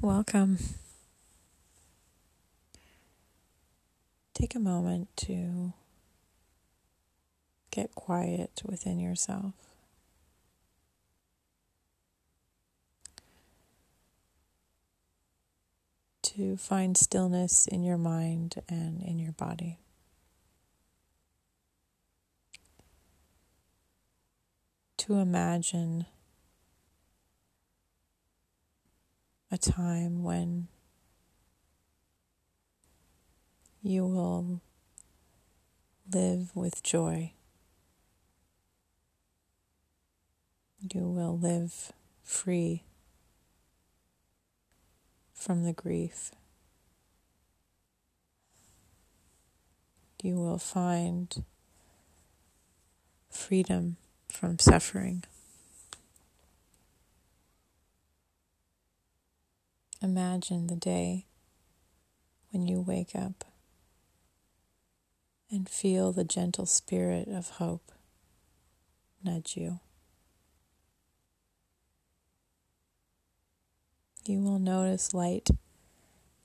Welcome. Take a moment to get quiet within yourself. To find stillness in your mind and in your body. To imagine a time when you will live with joy. You will live free from the grief. You will find freedom from suffering. Imagine the day when you wake up and feel the gentle spirit of hope nudge you. You will notice light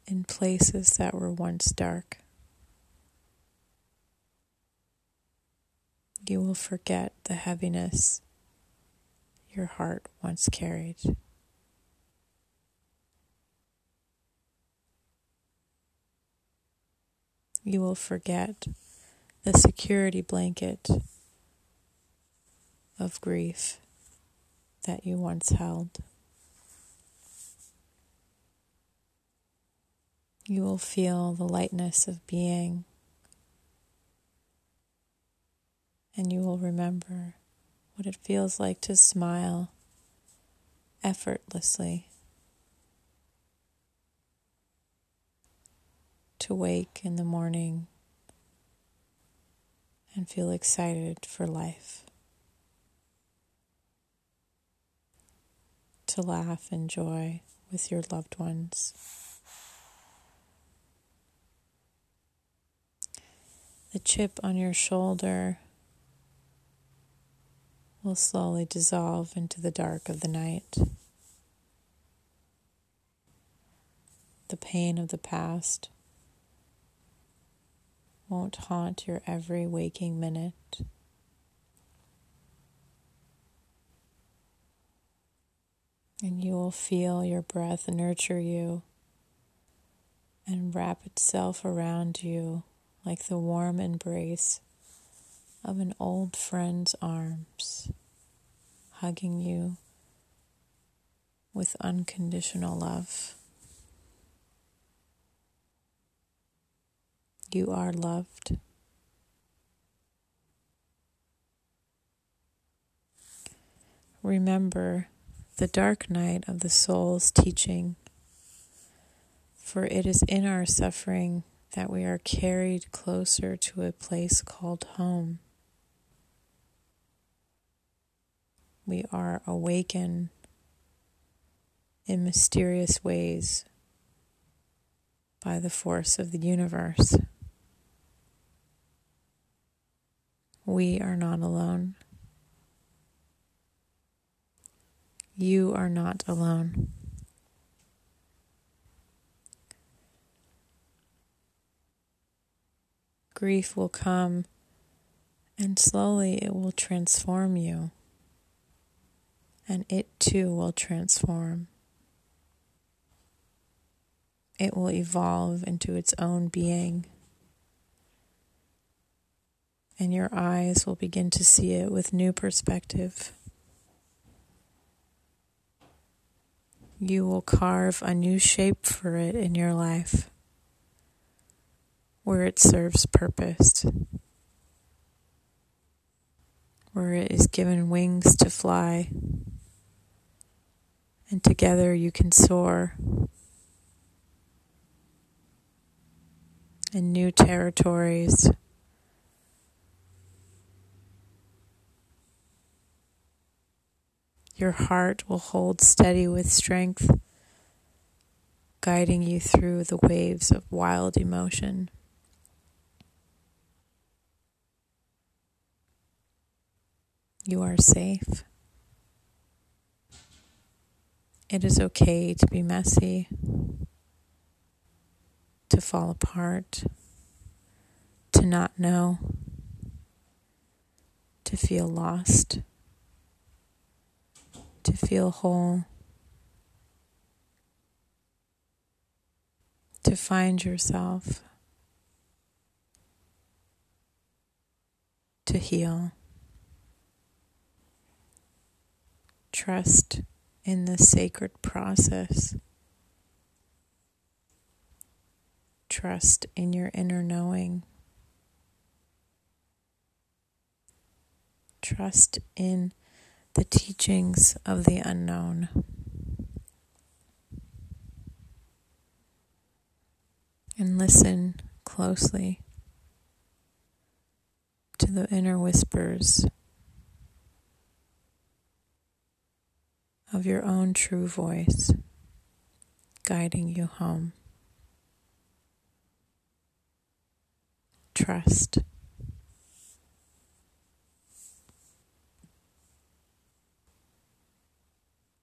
in places that were once dark. You will forget the heaviness your heart once carried. You will forget the security blanket of grief that you once held. You will feel the lightness of being, and you will remember what it feels like to smile effortlessly. To wake in the morning and feel excited for life. To laugh and joy with your loved ones. The chip on your shoulder will slowly dissolve into the dark of the night. The pain of the past won't haunt your every waking minute. And you will feel your breath nurture you and wrap itself around you like the warm embrace of an old friend's arms, hugging you with unconditional love. You are loved. Remember the dark night of the soul's teaching, for it is in our suffering that we are carried closer to a place called home. We are awakened in mysterious ways by the force of the universe. We are not alone. You are not alone. Grief will come, and slowly it will transform you, and it too will transform. It will evolve into its own being, and your eyes will begin to see it with new perspective. You will carve a new shape for it in your life, where it serves purpose, where it is given wings to fly, and together you can soar in new territories. Your heart will hold steady with strength, guiding you through the waves of wild emotion. You are safe. It is okay to be messy, to fall apart, to not know, to feel lost, to feel whole, to find yourself, to heal. Trust in the sacred process. Trust in your inner knowing. Trust in the teachings of the unknown. And listen closely to the inner whispers of your own true voice guiding you home. Trust.